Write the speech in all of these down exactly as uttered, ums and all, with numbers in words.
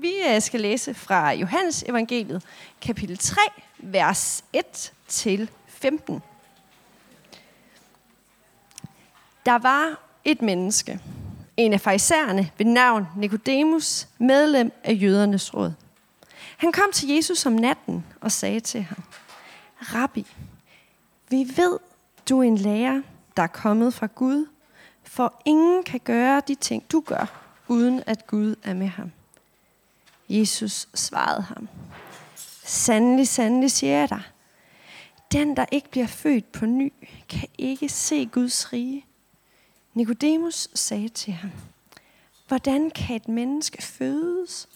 Vi skal læse fra Johannesevangeliet, kapitel tre, vers et til femten. Der var et menneske, en af farisæerne ved navn Nikodemus, medlem af Jødernes Råd. Han kom til Jesus om natten og sagde til ham: Rabbi, vi ved, du er en lærer, der er kommet fra Gud, for ingen kan gøre de ting, du gør, uden at Gud er med ham. Jesus svarede ham: Sandelig, sandelig, siger jeg dig, den, der ikke bliver født på ny, kan ikke se Guds rige. Nikodemus sagde til ham: Hvordan kan et menneske fødes,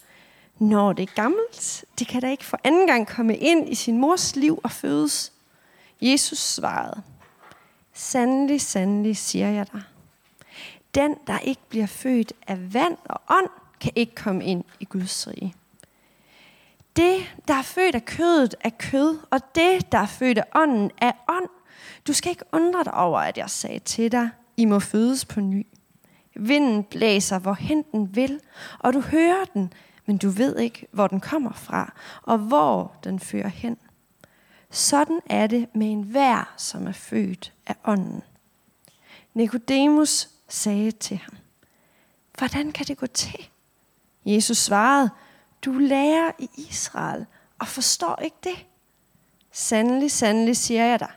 når det er gammelt? Det kan da ikke for anden gang komme ind i sin mors liv og fødes. Jesus svarede: Sandelig, sandelig, siger jeg dig, den, der ikke bliver født af vand og ånd, kan ikke komme ind i Guds rige. Det, der er født af kødet, er kød, og det, der er født af ånden, er ånd. Du skal ikke undre dig over, at jeg sagde til dig: I må fødes på ny. Vinden blæser, hvorhen den vil, og du hører den, men du ved ikke, hvor den kommer fra, og hvor den fører hen. Sådan er det med enhver, som er født af ånden. Nikodemus sagde til ham: Hvordan kan det gå til? Jesus svarede: Du lærer i Israel og forstår ikke det. Sandelig, sandelig, siger jeg dig.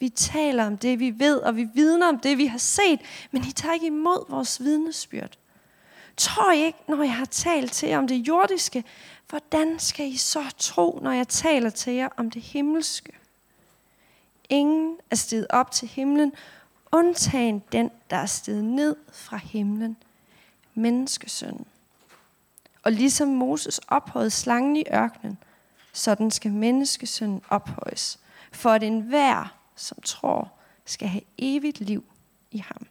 Vi taler om det, vi ved, og vi vidner om det, vi har set, men I tager ikke imod vores vidnesbyrd. Tror I ikke, når jeg har talt til jer om det jordiske? Hvordan skal I så tro, når jeg taler til jer om det himmelske? Ingen er steget op til himlen, undtagen den, der er steget ned fra himlen, menneskesønnen. Og ligesom Moses ophøjede slangen i ørkenen, sådan skal menneskesønnen ophøjes, for at enhver, som tror, skal have evigt liv i ham.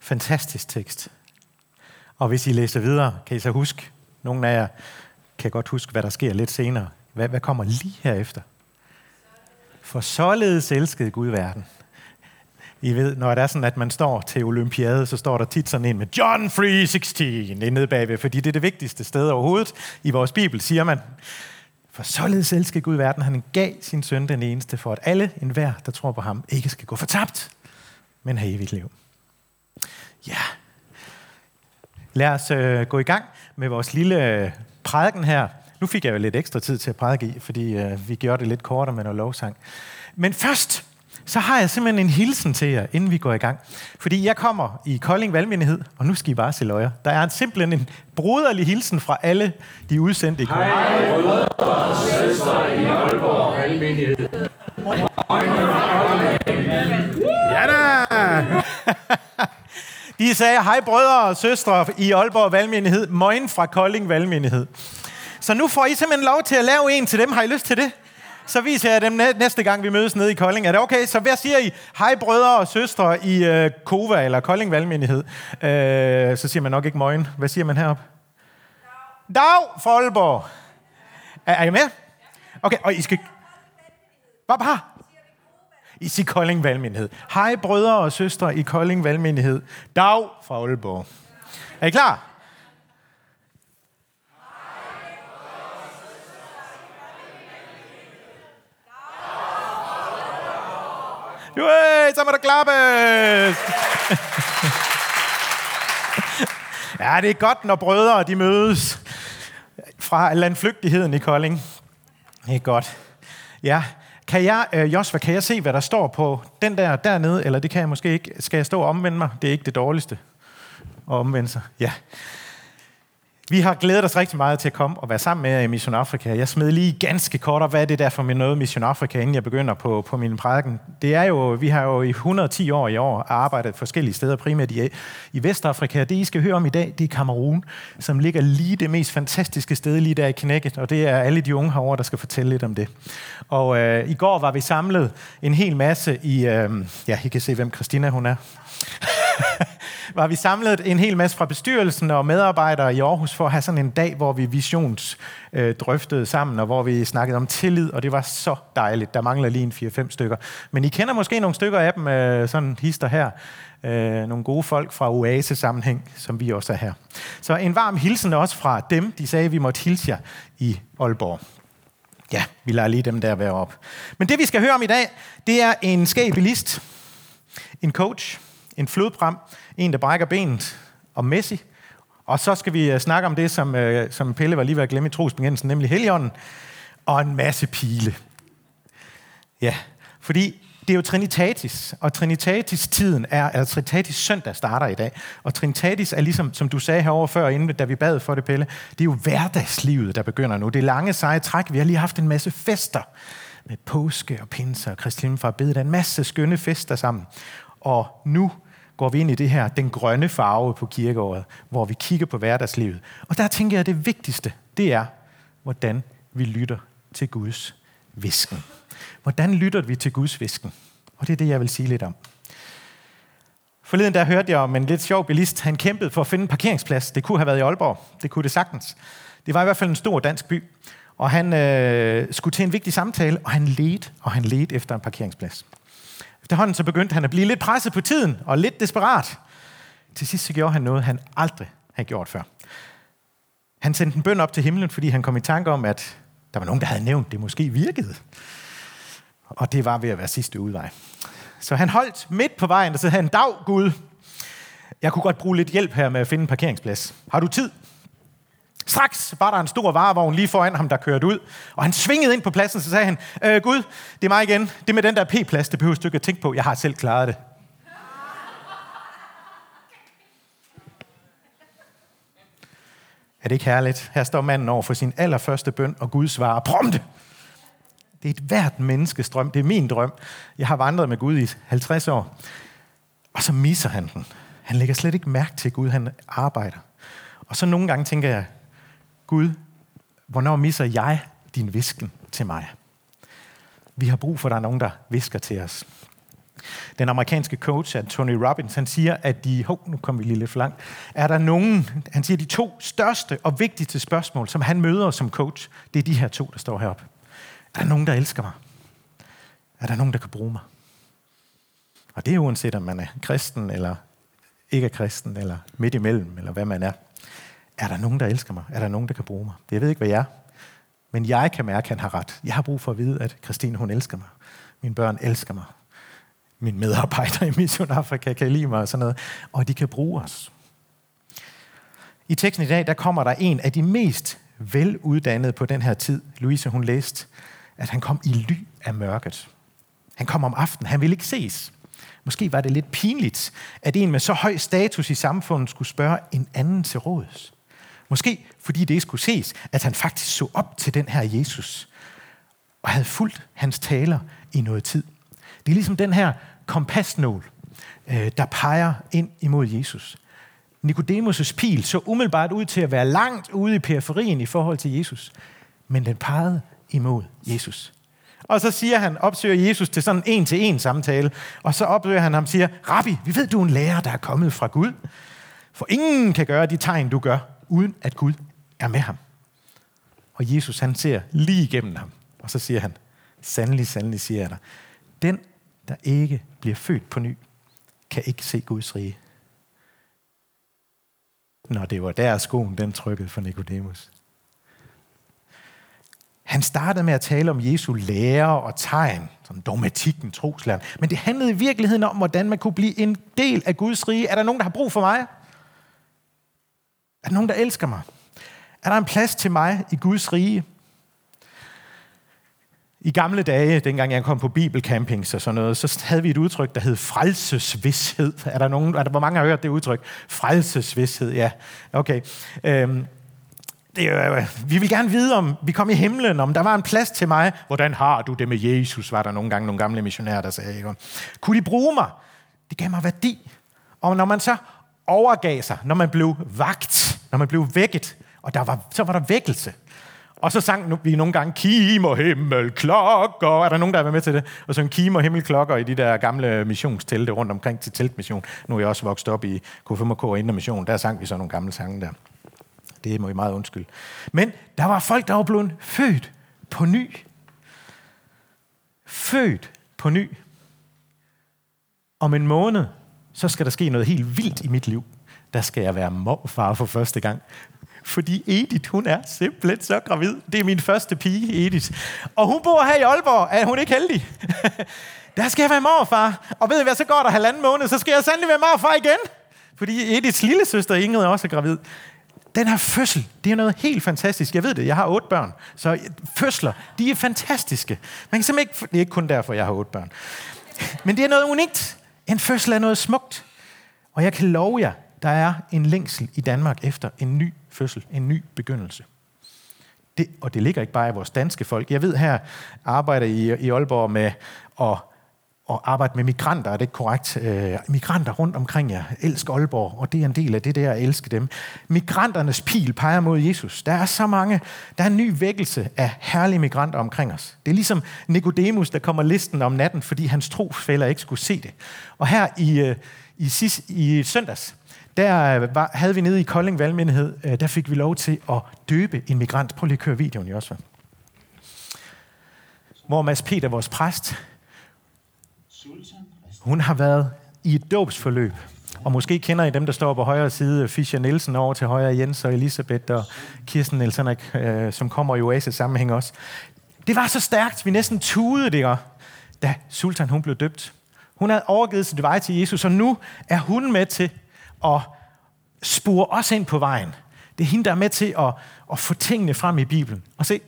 Fantastisk tekst. Og hvis I læser videre, kan I så huske, nogle af jer kan godt huske, hvad der sker lidt senere. Hvad, hvad kommer lige herefter? For således elskede Gud verden. I ved, når det er sådan, at man står til olympiade, så står der tit sådan en med John tre seksten nede bagved, fordi det er det vigtigste sted overhovedet. I vores bibel siger man: For således elskede Gud verden, han gav sin søn den eneste, for at alle, enhver, der tror på ham, ikke skal gå fortabt, men have evigt liv. Ja, lad os øh, gå i gang med vores lille øh, prædiken her. Nu fik jeg jo lidt ekstra tid til at prædike i, fordi øh, vi gjorde det lidt kortere med noget lovsang. Men først, så har jeg simpelthen en hilsen til jer, inden vi går i gang. Fordi jeg kommer i Kolding Valgmyndighed, og nu skal I bare se løjer. Der er simpelthen en broderlig hilsen fra alle de udsendte i Kolding. Hej, brødre og søstre i Aalborg Valgmyndighed. Ja da! De sagde: Hej, brødre og søstre i Aalborg Valgmyndighed. Moin fra Kolding Valgmyndighed. Så nu får I simpelthen lov til at lave en til dem. Har I lyst til det? Så viser jeg dem næste gang, vi mødes nede i Kolding. Er det okay? Så hvad siger I? Hej, brødre og søstre i øh, Kova eller Kolding Valgmyndighed. Øh, så siger man nok ikke morgen. Hvad siger man heroppe? Dag, Dag for Aalborg. Er, er I med? Okay, og I skal... Hvad bare? I siger Kolding Valgmyndighed. Hej, brødre og søstre i Kolding Valgmyndighed. Dag for Aalborg. Er I klar? Yay, så må der klappes! Ja, det er godt, når brødre de mødes fra landflygtigheden i Kolding. Det er godt. Ja, kan jeg, øh, Joshua, kan jeg se, hvad der står på den der dernede? Eller det kan jeg måske ikke. Skal jeg stå og omvende mig? Det er ikke det dårligste at omvende sig. Ja. Vi har glædet os rigtig meget til at komme og være sammen med jer i Mission Afrika. Jeg smed lige ganske kort op, hvad det der for med noget Mission Afrika, inden jeg begynder på, på min prædiken. Det er jo, vi har jo i et hundrede og ti år i år arbejdet forskellige steder, primært i, i Vestafrika. Det, I skal høre om i dag, det er Kamerun, som ligger lige det mest fantastiske sted lige der i knækket, og det er alle de unge herovre, der skal fortælle lidt om det. Og øh, i går var vi samlet en hel masse i... Øh, ja, I kan se, hvem Christina hun er. var vi samlet en hel masse fra bestyrelsen og medarbejdere i Aarhus for at have sådan en dag, hvor vi visions øh, drøftede sammen, og hvor vi snakkede om tillid, og det var så dejligt. Der mangler lige en fire-fem stykker. Men I kender måske nogle stykker af dem, øh, sådan hister her. Øh, nogle gode folk fra Oasis-sammenhæng, som vi også er her. Så en varm hilsen også fra dem. De sagde, at vi måtte hilse jer i Aalborg. Ja, vi lader lige dem der være op. Men det, vi skal høre om i dag, det er en skæg bilist, en coach, en flodpram, en, der brækker benet, og Messi. Og så skal vi snakke om det, som, som Pelle var lige ved at glemme i trosbegyndelsen, nemlig Helligånden, og en masse pile. Ja, fordi det er jo Trinitatis, og Trinitatis-tiden er, eller Trinitatis-søndag starter i dag, og Trinitatis er ligesom, som du sagde herover før, inden, da vi bad for det, Pelle, det er jo hverdagslivet, der begynder nu. Det er lange, seje træk. Vi har lige haft en masse fester med påske og pinse og Kristine fra Bede, der er en masse skønne fester sammen. Og nu går vi ind i det her, den grønne farve på kirkeåret, hvor vi kigger på hverdagslivet. Og der tænker jeg, at det vigtigste, det er, hvordan vi lytter til Guds hvisken. Hvordan lytter vi til Guds hvisken? Og det er det, jeg vil sige lidt om. Forleden der hørte jeg om en lidt sjov bilist. Han kæmpede for at finde en parkeringsplads. Det kunne have været i Aalborg. Det kunne det sagtens. Det var i hvert fald en stor dansk by. Og han øh, skulle til en vigtig samtale, og han ledte, og han ledte efter en parkeringsplads. Efterhånden så begyndte han at blive lidt presset på tiden, og lidt desperat. Til sidst så gjorde han noget, han aldrig havde gjort før. Han sendte en bøn op til himlen, fordi han kom i tanke om, at der var nogen, der havde nævnt, det måske virkede. Og det var ved at være sidste udvej. Så han holdt midt på vejen, og så havde han, dag Gud, jeg kunne godt bruge lidt hjælp her med at finde en parkeringsplads. Har du tid? Straks var der en stor varevogn lige foran ham, der kørte ud, og han svingede ind på pladsen, så sagde han, øh, Gud, det er mig igen. Det med den der P-plads, det behøver du ikke at tænke på. Jeg har selv klaret det. Er det ikke herligt? Her står manden over for sin allerførste bøn, og Gud svarer prompte. Det er et hvert menneskes drøm. Det er min drøm. Jeg har vandret med Gud i halvtreds år. Og så misser han den. Han lægger slet ikke mærke til Gud, han arbejder. Og så nogle gange tænker jeg, Gud, hvornår misser jeg din hvisken til mig? Vi har brug for, at der er nogen, der hvisker til os. Den amerikanske coach, Tony Robbins, han siger, at de, hov, nu kom vi lige lidt for langt, er der nogen, han siger, de to største og vigtigste spørgsmål, som han møder som coach, det er de her to, der står heroppe. Er der nogen, der elsker mig? Er der nogen, der kan bruge mig? Og det er uanset, om man er kristen, eller ikke er kristen, eller midt imellem, eller hvad man er. Er der nogen, der elsker mig? Er der nogen, der kan bruge mig? Det, jeg ved ikke, hvad jeg er, men jeg kan mærke, at han har ret. Jeg har brug for at vide, at Christine, hun elsker mig. Mine børn elsker mig. Mine medarbejdere i Mission Afrika kan lide mig og sådan noget. Og de kan bruge os. I teksten i dag, der kommer der en af de mest veluddannede på den her tid. Louise, hun læste, at han kom i ly af mørket. Han kom om aftenen. Han ville ikke ses. Måske var det lidt pinligt, at en med så høj status i samfundet skulle spørge en anden til råds. Måske fordi det ikke skulle ses, at han faktisk så op til den her Jesus og havde fulgt hans taler i noget tid. Det er ligesom den her kompasnål, der peger ind imod Jesus. Nikodemus' pil så umiddelbart ud til at være langt ude i periferien i forhold til Jesus, men den pegede imod Jesus. Og så siger han, opsøger Jesus til sådan en til en samtale, og så opsøger han ham og siger, Rabbi, vi ved, du er en lærer, der er kommet fra Gud, for ingen kan gøre de tegn, du gør, uden at Gud er med ham. Og Jesus, han ser lige igennem ham, og så siger han, sandelig, sandelig, siger jeg dig, den, der ikke bliver født på ny, kan ikke se Guds rige. Nå, det var der skoen, den trykkede for Nikodemus. Han startede med at tale om Jesu lære og tegn, som dogmatikken, troslæren. Men det handlede i virkeligheden om, hvordan man kunne blive en del af Guds rige. Er der nogen, der har brug for mig? Er der nogen, der elsker mig? Er der en plads til mig i Guds rige? I gamle dage, dengang jeg kom på bibelcampings og sådan noget, så havde vi et udtryk, der hed frelsesvished. Er der nogen, er der, hvor mange har hørt det udtryk? Frelsesvished, ja. Okay. Øhm, det, øh, vi vil gerne vide, om vi kom i himlen, om der var en plads til mig. Hvordan har du det med Jesus, var der nogle gange nogle gamle missionærer, der sagde. Ikke? Kunne de bruge mig? Det gav mig værdi. Og når man så overgav sig, når man blev vagt, når man blev vækket, og der var, så var der vækkelse. Og så sang vi nogle gange, kimer himmelklokker. Er der nogen, der er med til det? Og sådan kimer himmelklokker i de der gamle missionstelte rundt omkring til teltmission. Nu er jeg også vokset op i K fem K og Indre Mission. Der sang vi så nogle gamle sange der. Det må I meget undskylde. Men der var folk, der var blevet født på ny. Født på ny. Om en måned, så skal der ske noget helt vildt i mit liv. Der skal jeg være morfar for første gang. Fordi Edith, hun er simpelthen så gravid. Det er min første pige, Edith. Og hun bor her i Aalborg. Er hun ikke heldig? Der skal jeg være morfar. Og ved I hvad, så går der halvanden måned, så skal jeg sandelig være morfar igen. Fordi Ediths lillesøster Ingrid er også gravid. Den her fødsel, det er noget helt fantastisk. Jeg ved det, jeg har otte børn. Så fødsler, de er fantastiske. Man kan simpelthen ikke, det er ikke kun derfor, jeg har otte børn. Men det er noget unikt. En fødsel er noget smukt. Og jeg kan love jer, der er en længsel i Danmark efter en ny fødsel, en ny begyndelse. Det, og det ligger ikke bare i vores danske folk. Jeg ved, her arbejder I i Aalborg med at, at arbejde med migranter, er det ikke korrekt? Øh, migranter rundt omkring jer. Elsk Aalborg, og det er en del af det der at elske dem. Migranternes pil peger mod Jesus. Der er så mange. Der er en ny vækkelse af herlige migranter omkring os. Det er ligesom Nikodemus, der kommer listen om natten, fordi hans trosfæller ikke skulle se det. Og her i, i, sidst, i søndags, der var, havde vi nede i Kolding Valgmyndighed, der fik vi lov til at døbe en migrant. Prøv lige at køre videoen i også. Hvor Mads Peter, vores præst, hun har været i et dåbsforløb. Og måske kender I dem, der står på højre side, Fischer Nielsen over til højre, Jens og Elisabeth og Kirsten Nielsen, som kommer i Oasis sammenhæng også. Det var så stærkt, vi næsten tudede det, da Sultan hun blev døbt. Hun havde overgivet sit vej til Jesus, og nu er hun med til og spore os ind på vejen. Det er hende, der er med til at, at få tingene frem i Bibelen. Og se.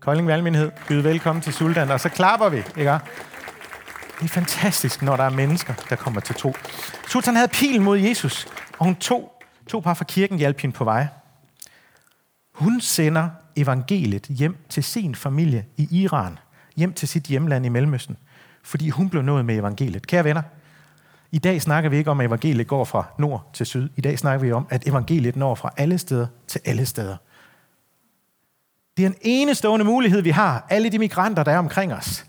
Kolding Valgmyndighed, byd velkommen til Sultan, og så klapper vi, ikke? Det er fantastisk, når der er mennesker, der kommer til tro. Sultan havde pilen mod Jesus, og hun tog to par fra kirken hjalp hende på vej. Hun sender evangeliet hjem til sin familie i Iran, hjem til sit hjemland i Mellemøsten, fordi hun blev nået med evangeliet. Kære venner, i dag snakker vi ikke om, at evangeliet går fra nord til syd. I dag snakker vi om, at evangeliet når fra alle steder til alle steder. Det er en enestående mulighed, vi har. Alle de migranter, der er omkring os.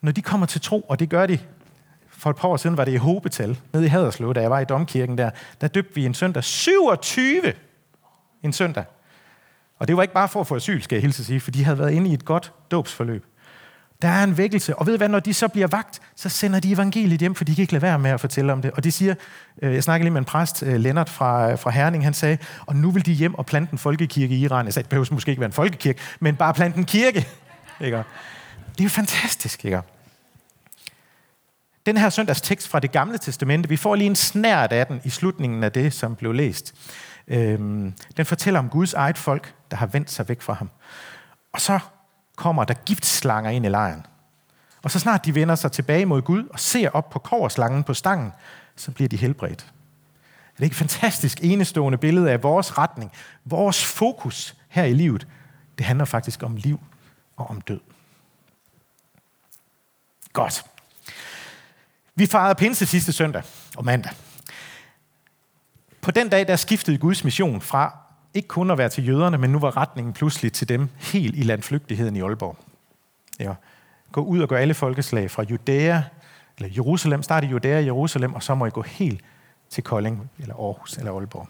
Når de kommer til tro, og det gør de. For et par år siden var det i Hobetal, nede i Haderslev, da jeg var i domkirken der. Der døbte vi en søndag. syvogtyve! En søndag. Og det var ikke bare for at få asyl, skal jeg hilse sige, for de havde været inde i et godt dåbsforløb. Der er en vækkelse, og ved hvad, når de så bliver vagt, så sender de evangeliet hjem, for de kan ikke lade være med at fortælle om det. Og de siger, jeg snakkede lige med en præst, Lennart fra, fra Herning, han sagde, og nu vil de hjem og plante en folkekirke i Iran. Jeg sagde, det behøves måske ikke være en folkekirke, men bare plante en kirke. Ikke? Det er jo fantastisk, ikke? Den her søndags tekst fra Det Gamle Testamente, vi får lige en snært af den i slutningen af det, som blev læst. Øhm, den fortæller om Guds eget folk, der har vendt sig væk fra ham. Og så kommer der giftslanger ind i lejren. Og så snart de vender sig tilbage mod Gud og ser op på kobberslangen på stangen, så bliver de helbredt. Det er ikke et fantastisk enestående billede af vores retning, vores fokus her i livet. Det handler faktisk om liv og om død. Godt. Vi fejrede pinse sidste søndag og mandag. På den dag, der skiftede Guds mission fra ikke kun at være til jøderne, men nu var retningen pludselig til dem helt i landflygtigheden i Aalborg. Ja. Gå ud og gør alle folkeslag fra Judæa, eller Jerusalem, start i Judæa, Jerusalem, og så må I gå helt til Kolding, eller Aarhus, eller Aalborg.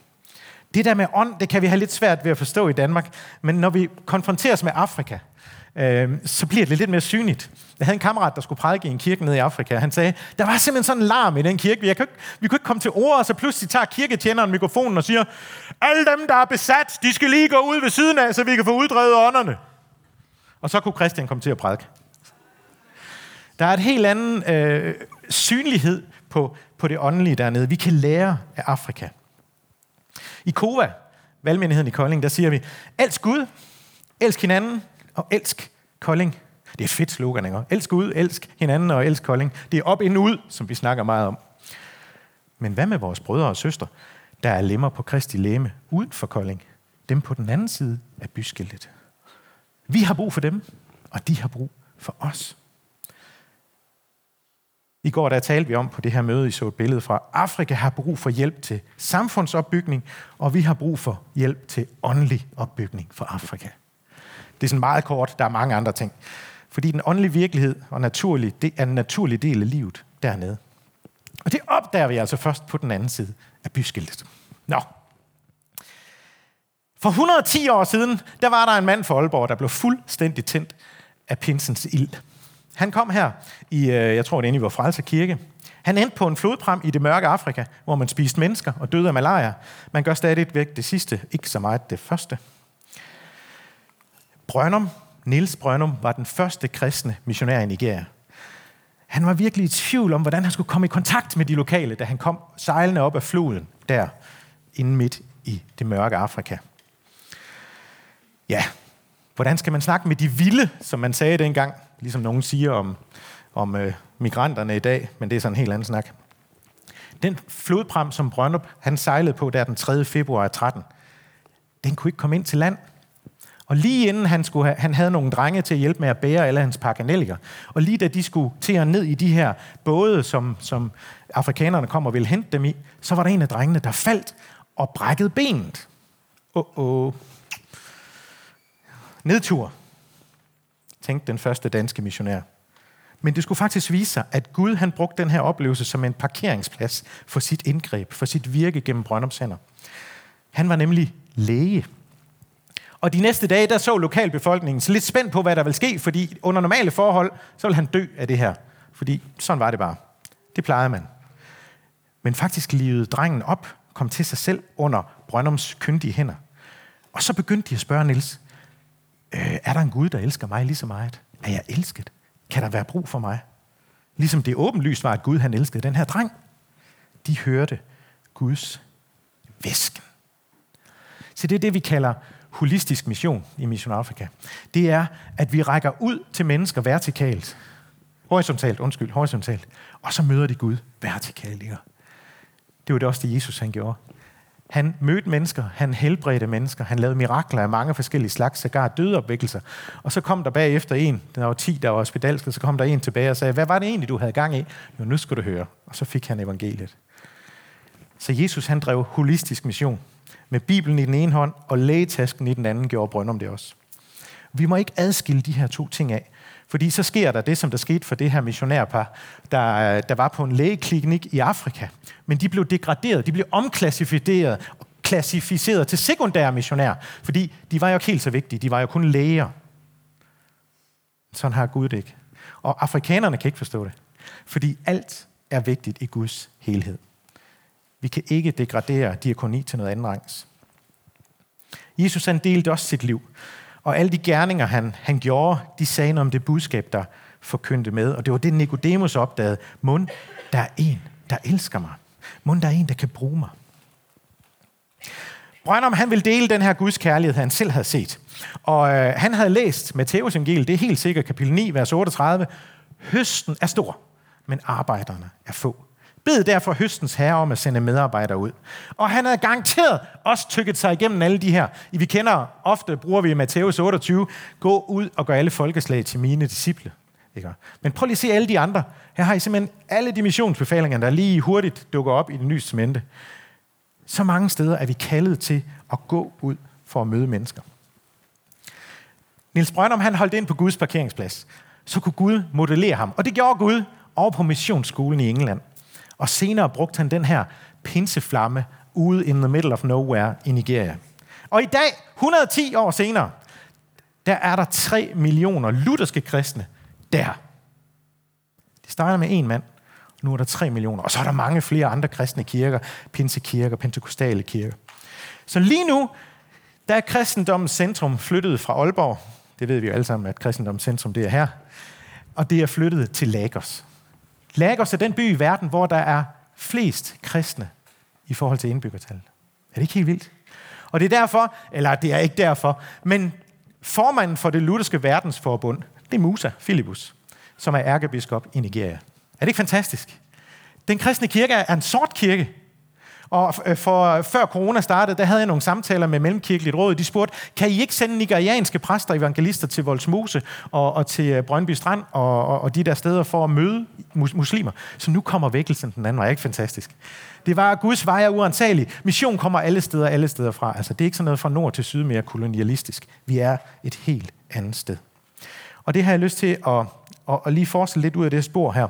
Det der med ånd, det kan vi have lidt svært ved at forstå i Danmark, men når vi konfronteres med Afrika, øh, så bliver det lidt mere synligt. Jeg havde en kammerat, der skulle prædike i en kirke nede i Afrika, og han sagde, der var simpelthen sådan en larm i den kirke, jeg kunne ikke, vi kunne ikke komme til ord, og så pludselig tager kirketjeneren mikrofonen og siger, alle dem, der er besat, de skal lige gå ud ved siden af, så vi kan få uddrevet ånderne. Og så kunne Christian komme til at prædike. Der er et helt anden øh, synlighed på, på det åndelige dernede. Vi kan lære af Afrika. I Kova, valgmyndigheden i Kolding, der siger vi, elsk Gud, elsk hinanden og elsk Kolding. Det er fedt slogan, ikke? Elsk Gud, elsk hinanden og elsk Kolding. Det er op inden ud, som vi snakker meget om. Men hvad med vores brødre og søstre, der er lemmer på Kristi legeme uden for Kolding? Dem på den anden side af byskiltet. Vi har brug for dem, og de har brug for os. I går der talte vi om på det her møde, I så et billede fra, Afrika har brug for hjælp til samfundsopbygning, og vi har brug for hjælp til åndelig opbygning for Afrika. Det er sådan meget kort, der er mange andre ting. Fordi den åndelige virkelighed og naturlig, det er en naturlig del af livet dernede. Og det opdager vi altså først på den anden side af byskiltet. Nå. For et hundrede og ti år siden, der var der en mand fra Aalborg, der blev fuldstændig tændt af pinsens ild. Han kom her, i, jeg tror det inde i Vor Frelser Kirke. Han endte på en flodpram i det mørke Afrika, hvor man spiste mennesker og døde af malaria. Man gør stadig væk det sidste, ikke så meget det første. Brøndholm, Niels Brøndholm, var den første kristne missionær i Nigeria. Han var virkelig i tvivl om, hvordan han skulle komme i kontakt med de lokale, da han kom sejlende op af floden der, inde midt i det mørke Afrika. Ja, hvordan skal man snakke med de vilde, som man sagde dengang, ligesom nogen siger om, om øh, migranterne i dag, men det er sådan en helt anden snak. Den flodpram, som Brøndum, han sejlede på der den tredje februar tretten, den kunne ikke komme ind til land. Og lige inden han, skulle have, han havde nogle drenge til at hjælpe med at bære alle hans pakkenelliger, og lige da de skulle til at ned i de her både, som, som afrikanerne kom og ville hente dem i, så var der en af drengene, der faldt og brækkede benet. Åh, åh. Nedtur, tænkte den første danske missionær. Men det skulle faktisk vise sig, at Gud han brugte den her oplevelse som en parkeringsplads for sit indgreb, for sit virke gennem Brøndums hænder. Han var nemlig læge. Og de næste dage, der så lokalbefolkningen så lidt spændt på, hvad der ville ske, fordi under normale forhold, så ville han dø af det her. Fordi sådan var det bare. Det plejede man. Men faktisk livede drengen op, kom til sig selv under Brøndums kyndige hænder. Og så begyndte de at spørge Niels, er der en Gud, der elsker mig lige så meget? Er jeg elsket? Kan der være brug for mig? Ligesom det åbenlyst var, at Gud han elskede den her dreng. De hørte Guds væsken. Så det er det, vi kalder holistisk mission i Mission Afrika. Det er, at vi rækker ud til mennesker vertikalt. Horisontalt, undskyld, horisontalt. Og så møder de Gud vertikalt. Ikke? Det var det også, det Jesus han gjorde. Han mødte mennesker, han helbredte mennesker, han lavede mirakler af mange forskellige slags, sågar dødeopvækkelser. Og så kom der bagefter en, der var ti, der var hospitalsket, så kom der en tilbage og sagde, hvad var det egentlig, du havde gang i? Jo, nu skulle du høre. Og så fik han evangeliet. Så Jesus, han drev holistisk mission. Med Bibelen i den ene hånd, og lægetasken i den anden gjorde Brøndum det også. Vi må ikke adskille de her to ting af, fordi så sker der det, som der skete for det her missionærpar, der, der var på en lægeklinik i Afrika. Men de blev degraderet, de blev omklassificeret og klassificeret til sekundære missionærer, fordi de var jo ikke helt så vigtige, de var jo kun læger. Sådan har Gud det ikke. Og afrikanerne kan ikke forstå det, fordi alt er vigtigt i Guds helhed. Vi kan ikke degradere diakoni til noget andet rangs. Jesus han delte også sit liv, og alle de gerninger, han, han gjorde, de sagde noget om det budskab, der forkyndte med. Og det var det, Nikodemus opdagede. Mon, der er en, der elsker mig. Mon, der er en, der kan bruge mig. Brøndum, han ville dele den her Guds kærlighed, han selv havde set. Og øh, han havde læst Matthæusevangeliet, det er helt sikkert, kapitel ni, vers otteogtredive. Høsten er stor, men arbejderne er få. Bed derfor høstens herre om at sende medarbejdere ud. Og han havde garanteret også tykket sig igennem alle de her. I vi kender ofte, bruger vi Matthæus otteogtyve, gå ud og gør alle folkeslag til mine disciple. Ikke? Men prøv lige at se alle de andre. Her har I simpelthen alle de missionsbefalinger, der lige hurtigt dukker op i det nye testamente. Så mange steder er vi kaldet til at gå ud for at møde mennesker. Niels Brøndholm, han holdt ind på Guds parkeringsplads. Så kunne Gud modellere ham. Og det gjorde Gud over på missionsskolen i England. Og senere brugte han den her pinseflamme ude in the middle of nowhere i Nigeria. Og i dag, et hundrede og ti år senere, der er der tre millioner lutherske kristne der. Det startede med en mand, nu er der tre millioner. Og så er der mange flere andre kristne kirker, pinsekirker, pentekostale kirker. Så lige nu, der er kristendommens centrum flyttet fra Aalborg. Det ved vi jo alle sammen, at kristendommens centrum det er her. Og det er flyttet til Lagos. Lagos er den by i verden, hvor der er flest kristne i forhold til indbyggertallet. Er det ikke helt vildt? Og det er derfor, eller det er ikke derfor, men formanden for det lutherske verdensforbund, det er Musa, Filibus, som er ærkebiskop i Nigeria. Er det ikke fantastisk? Den kristne kirke er en sort kirke, Og for, før corona startede, der havde jeg nogle samtaler med Mellemkirkeligt Råd. De spurgte, kan I ikke sende nigerianske præster og evangelister til Vollsmose og, og til Brøndby Strand og, og, og de der steder for at møde muslimer? Så nu kommer vækkelsen den anden vej. Ikke fantastisk? Det var, Guds vej er uansagelig. Mission kommer alle steder, alle steder fra. Altså, det er ikke sådan noget fra nord til syd mere kolonialistisk. Vi er et helt andet sted. Og det har jeg lyst til at, at, at lige fortsætte lidt ud af det spor her.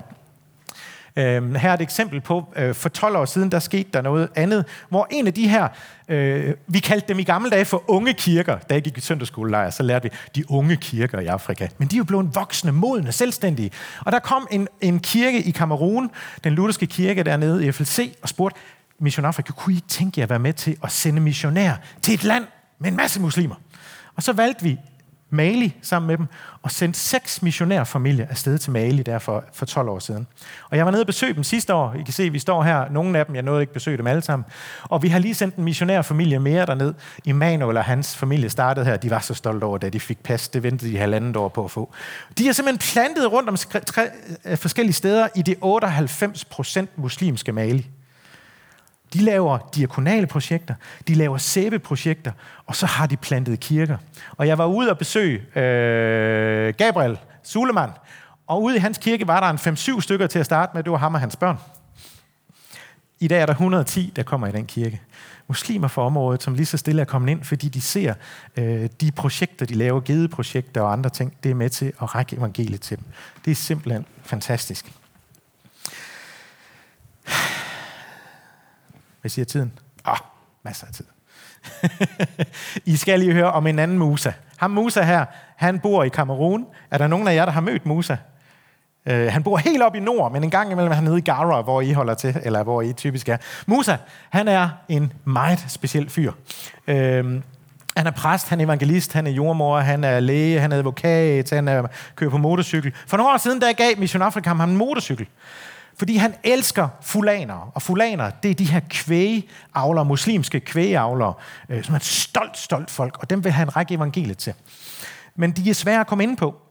Øhm, her er et eksempel på, øh, for tolv år siden, der skete der noget andet, hvor en af de her, øh, vi kaldte dem i gamle dage for unge kirker. Da jeg gik i søndagsskolelejr, så lærte vi de unge kirker i Afrika. Men de er jo blevet voksne, modne, selvstændige. Og der kom en, en kirke i Kamerun, den lutherske kirke dernede i F L C, og spurgte Mission Afrika, kunne I tænke jer at være med til at sende missionærer til et land med en masse muslimer? Og så valgte vi Mali sammen med dem, og sendte seks missionærfamilier afsted til Mali der for, for tolv år siden. Og jeg var nede og besøgte dem sidste år. I kan se, vi står her. Nogle af dem, jeg nåede ikke besøge dem alle sammen. Og vi har lige sendt en missionærfamilie mere derned. Immanuel og hans familie startede her. De var så stolte over, da de fik pas. Det ventede de halvandet år på at få. De er simpelthen plantet rundt om skre, tre, forskellige steder i det otteoghalvfems procent muslimske Mali. De laver diakonale projekter, de laver sæbeprojekter, og så har de plantet kirker. Og jeg var ude og besøge øh, Gabriel Suleman, og ude i hans kirke var der en fem syv stykker til at starte med, det var ham og hans børn. I dag er der et hundrede og ti, der kommer i den kirke. Muslimer fra området, som lige så stille er kommet ind, fordi de ser øh, de projekter, de laver, gedeprojekter og andre ting, det er med til at række evangeliet til dem. Det er simpelthen fantastisk. Hvad siger tiden? Ah, masser af tid. I skal lige høre om en anden Musa. Ham Musa her, han bor i Kamerun. Er der nogen af jer, der har mødt Musa? Uh, han bor helt op i nord, men en gang imellem er han nede i Gara, hvor I holder til, eller hvor I typisk er. Musa, han er en meget speciel fyr. Uh, han er præst, han er evangelist, han er jordmor, han er læge, han er advokat, han er, kører på motorcykel. For nogle år siden, der gav Mission Afrika ham en motorcykel. Fordi han elsker fulanere. Og fulanere, det er de her kvægeavlere, muslimske kvægeavlere, øh, som er et stolt, stolt folk. Og dem vil han række evangeliet til. Men de er svære at komme ind på.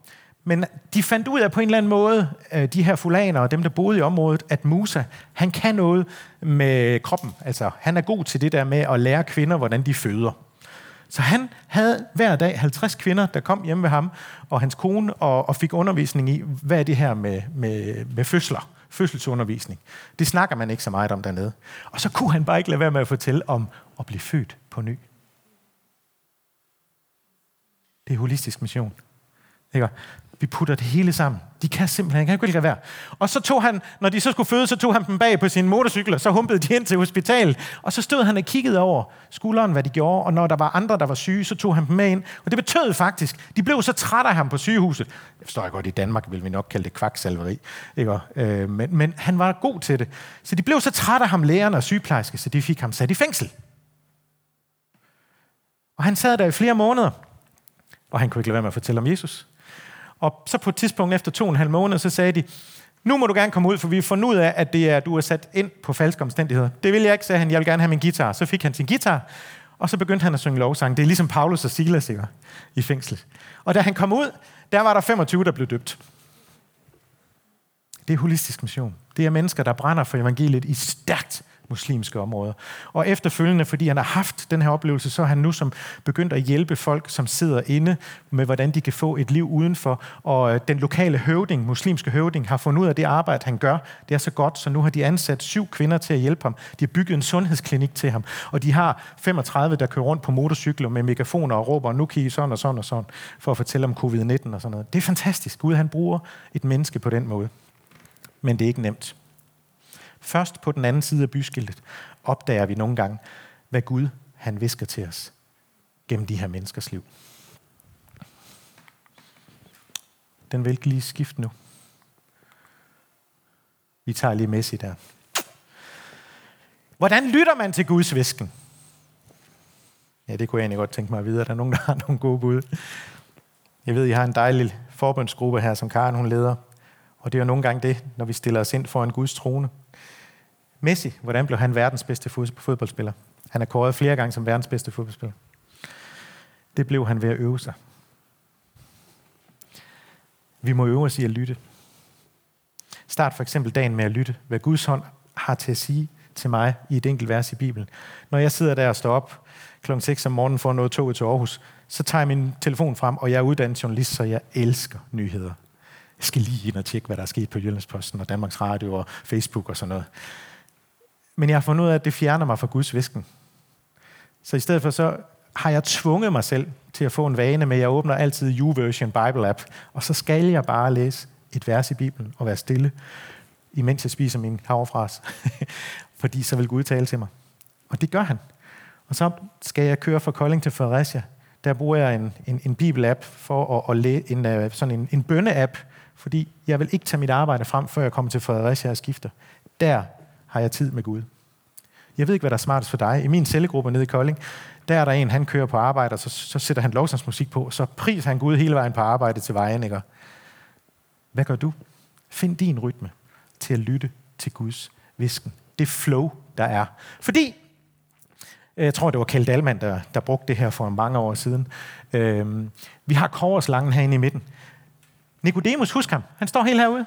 Men de fandt ud af på en eller anden måde, øh, de her fulanere og dem, der boede i området, at Musa, han kan noget med kroppen. Altså, han er god til det der med at lære kvinder, hvordan de føder. Så han havde hver dag halvtreds kvinder, der kom hjem ved ham og hans kone, og, og fik undervisning i, hvad er det her med, med, med fødsler. Fødselsundervisning. Det snakker man ikke så meget om dernede. Og så kunne han bare ikke lade være med at fortælle om at blive født på ny. Det er holistisk mission. Ikke? Vi putter det hele sammen. De kan simpelthen ikke, han kan ikke lade være. Og så tog han, når de så skulle føde, så tog han dem bag på sine motorcykler, så humpede de ind til hospitalet, og så stod han og kiggede over skulderen, hvad de gjorde, og når der var andre, der var syge, så tog han dem med ind. Og det betød faktisk, de blev så trætte af ham på sygehuset. Jeg forstår jeg godt, i Danmark vil vi nok kalde det kvaksalveri, ikke? Øh, men, men han var god til det. Så de blev så trætte af ham, lægerne og sygeplejerske, så de fik ham sat i fængsel. Og han sad der i flere måneder, og han kunne ikke lade være med at fortælle om Jesus. Og så på et tidspunkt efter to og en halv måned, så sagde de, nu må du gerne komme ud, for vi har fundet ud af, at det er, du er sat ind på falske omstændigheder. Det vil jeg ikke, sagde han, jeg vil gerne have min guitar. Så fik han sin guitar, og så begyndte han at synge lovsang. Det er ligesom Paulus og Silas i fængslet. Og da han kom ud, der var der femogtyve, der blev døbt. Det er holistisk mission. Det er mennesker, der brænder for evangeliet i stærkt muslimske områder. Og efterfølgende, fordi han har haft den her oplevelse, så er han nu som begyndt at hjælpe folk, som sidder inde med, hvordan de kan få et liv udenfor. Og den lokale høvding, muslimske høvding, har fundet ud af det arbejde, han gør. Det er så godt, så nu har de ansat syv kvinder til at hjælpe ham. De har bygget en sundhedsklinik til ham. Og de har femogtredive, der kører rundt på motorcykler med megafoner og råber, nu kigger I sådan og sådan og sådan, for at fortælle om covid nitten og sådan noget. Det er fantastisk. Gud, han bruger et menneske på den måde. Men det er ikke nemt. Først på den anden side af byskiltet opdager vi nogle gange, hvad Gud han hvisker til os gennem de her menneskers liv. Den vil ikke lige skifte nu. Vi tager lige Messi der. Hvordan lytter man til Guds hvisken? Ja, det kunne jeg egentlig godt tænke mig videre. Der er nogen, der har nogle gode bud. Jeg ved, I har en dejlig forbundsgruppe her, som Karen hun leder. Og det er jo nogle gange det, når vi stiller os ind foran Guds trone. Messi, hvordan blev han verdens bedste fodboldspiller? Han er kåret flere gange som verdens bedste fodboldspiller. Det blev han ved at øve sig. Vi må øve os i at lytte. Start for eksempel dagen med at lytte, hvad Guds hånd har til at sige til mig i et enkelt vers i Bibelen. Når jeg sidder der og står op klokken seks om morgenen for at nå toget til Aarhus, så tager jeg min telefon frem, og jeg er uddannet journalist, så jeg elsker nyheder. Jeg skal lige ind og tjekke, hvad der er sket på Jyllandsposten og Danmarks Radio og Facebook og sådan noget. Men jeg har fundet ud af, at det fjerner mig fra Guds hvisken. Så i stedet for så har jeg tvunget mig selv til at få en vane med, at jeg åbner altid YouVersion Bible App, og så skal jeg bare læse et vers i Bibelen og være stille, imens jeg spiser min havrefras, fordi så vil Gud tale til mig. Og det gør han. Og så skal jeg køre fra Kolding til Fredericia. Der bruger jeg en, en, en Bibel-app for at, at læse en, sådan en, en bønne-app, fordi jeg vil ikke tage mit arbejde frem, før jeg kommer til Fredericia og skifter. Der har jeg tid med Gud. Jeg ved ikke, hvad der er smartest for dig. I min cellegruppe nede i Kolding, der er der en, han kører på arbejde, og så, så sætter han lovsangsmusik på, og så priser han Gud hele vejen på arbejde til vejen, ikke? Hvad gør du? Find din rytme til at lytte til Guds hvisken. Det flow, der er. Fordi, jeg tror, det var Kjeld Dahlmann, der, der brugte det her for mange år siden. Øhm, vi har kobberslangen herinde i midten. Nikodemus, husk ham. Han står helt herude.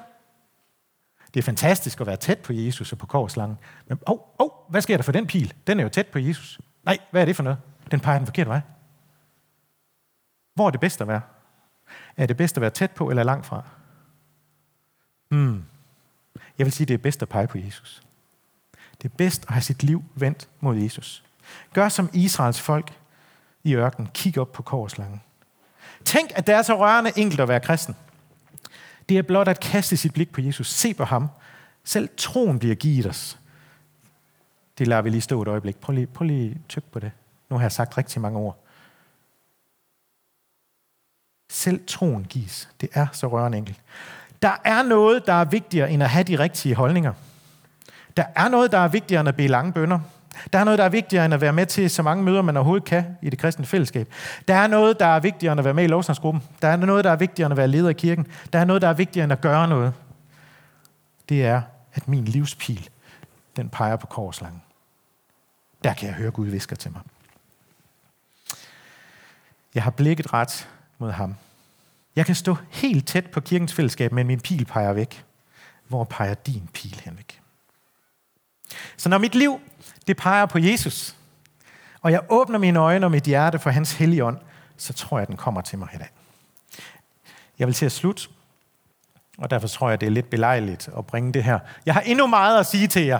Det er fantastisk at være tæt på Jesus og på kobberslangen. Men åh, oh, oh, hvad sker der for den pil? Den er jo tæt på Jesus. Nej, hvad er det for noget? Den peger den forkerte vej. Hvor er det bedst at være? Er det bedst at være tæt på eller langt fra? Hmm. Jeg vil sige, det er bedst at pege på Jesus. Det er bedst at have sit liv vendt mod Jesus. Gør som Israels folk i ørkenen. Kig op på kobberslangen. Tænk, at det er så rørende enkelt at være kristen. Det er blot at kaste sit blik på Jesus. Se på ham. Selv troen bliver givet os. Det lader vi lige stå et øjeblik. Prøv lige, prøv lige tyk på det. Nu har jeg sagt rigtig mange ord. Selv troen gives. Det er så rørende enkelt. Der er noget, der er vigtigere end at have de rigtige holdninger. Der er noget, der er vigtigere end at bede lange bønner. Der er noget, der er vigtigere end at være med til så mange møder, man overhovedet kan i det kristne fællesskab. Der er noget, der er vigtigere end at være med i lovsangsgruppen. Der er noget, der er vigtigere end at være leder i kirken. Der er noget, der er vigtigere end at gøre noget. Det er, at min livspil, den peger på korslangen. Der kan jeg høre Gud hvisker til mig. Jeg har blikket ret mod ham. Jeg kan stå helt tæt på kirkens fællesskab, men min pil peger væk. Hvor peger din pil hen væk? Så når mit liv, det peger på Jesus, og jeg åbner mine øjne og mit hjerte for hans hellige ånd, så tror jeg, at den kommer til mig i dag. Jeg vil til at slutte, og derfor tror jeg, at det er lidt belejligt at bringe det her. Jeg har endnu meget at sige til jer,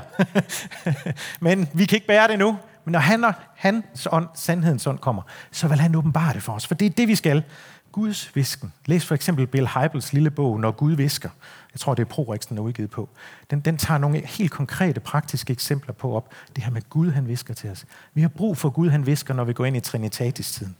men vi kan ikke bære det nu. Men når han og hans ånd, sandhedens ånd kommer, så vil han åbenbare det for os, for det er det, vi skal. Guds hvisken. Læs for eksempel Bill Hybels lille bog, Når Gud hvisker. Jeg tror, det er Pro-Rixen, der er udgivet på. Den, den tager nogle helt konkrete, praktiske eksempler på op. Det her med Gud, han hvisker til os. Vi har brug for Gud, han hvisker, når vi går ind i Trinitatis-tiden.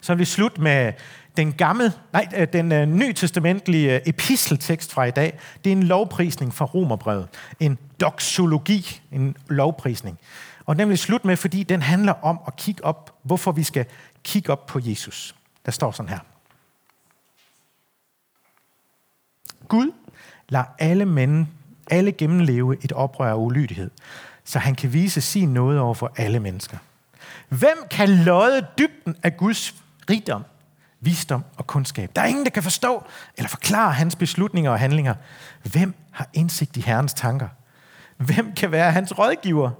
Så vil vi slutte med den gamle, nej, den uh, nytestamentlige episteltekst fra i dag. Det er en lovprisning fra Romerbrevet. En doxologi, en lovprisning. Og den vil vi slutte med, fordi den handler om at kigge op, hvorfor vi skal kigge op på Jesus. Der står sådan her. Gud lader alle, men, alle gennemleve et oprør af ulydighed, så han kan vise sin nåde over for alle mennesker. Hvem kan lodde dybden af Guds rigdom, visdom og kundskab? Der er ingen, der kan forstå eller forklare hans beslutninger og handlinger. Hvem har indsigt i Herrens tanker? Hvem kan være hans rådgiver?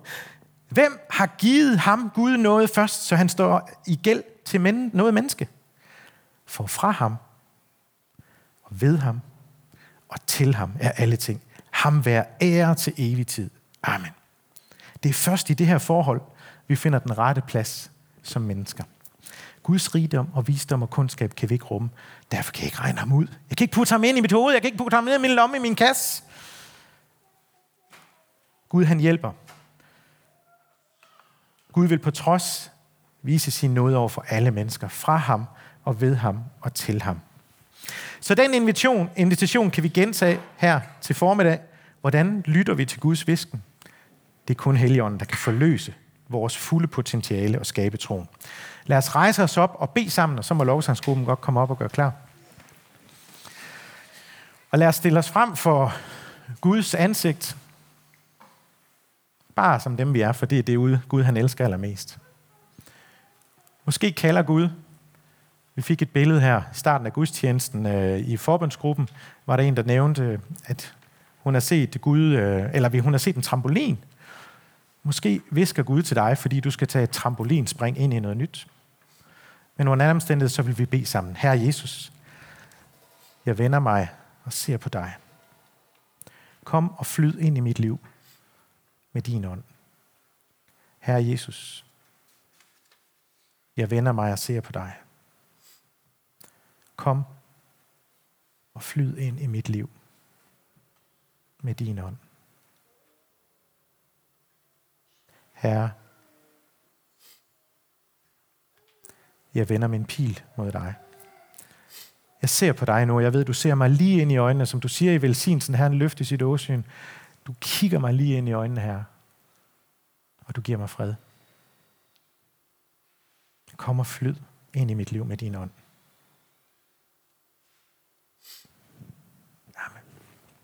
Hvem har givet ham Gud noget først, så han står i gæld til men- noget menneske? For fra ham, og ved ham, og til ham er alle ting. Ham være ære til evig tid. Amen. Det er først i det her forhold, vi finder den rette plads som mennesker. Guds rigdom og visdom og kundskab kan vi ikke rumme. Derfor kan jeg ikke regne ham ud. Jeg kan ikke putte ham ind i mit hoved. Jeg kan ikke putte ham ned i min lomme, i min kasse. Gud, han hjælper. Gud vil på trods vise sin nåde over for alle mennesker. Fra ham, og ved ham og til ham. Så den invitation, invitation kan vi gentage her til formiddag. Hvordan lytter vi til Guds hvisken? Det er kun Helligånden, der kan forløse vores fulde potentiale og skabe troen. Lad os rejse os op og bede sammen, og så må lovsangsgruppen godt komme op og gøre klar. Og lad os stille os frem for Guds ansigt, bare som dem vi er, for det er det Gud, han elsker allermest. Måske kalder Gud. Vi fik et billede her i starten af gudstjenesten øh, i forbundsgruppen. Var der en, der nævnte, at Hun har set Gud, eller hun har set en trampolin. Måske visker Gud til dig, fordi du skal tage et trampolinspring ind i noget nyt. Men under andre omstændigheder, så vil vi bede sammen. Herre Jesus, jeg vender mig og ser på dig. Kom og flyd ind i mit liv med din ånd. Herre Jesus, jeg vender mig og ser på dig. Kom og flyd ind i mit liv med din ånd. Herre, jeg vender min pil mod dig. Jeg ser på dig nu, jeg ved, du ser mig lige ind i øjnene, som du siger i velsignelsen, Herren løfter sit åsyn. Du kigger mig lige ind i øjnene, Herre, og du giver mig fred. Kom og flyd ind i mit liv med din ånd.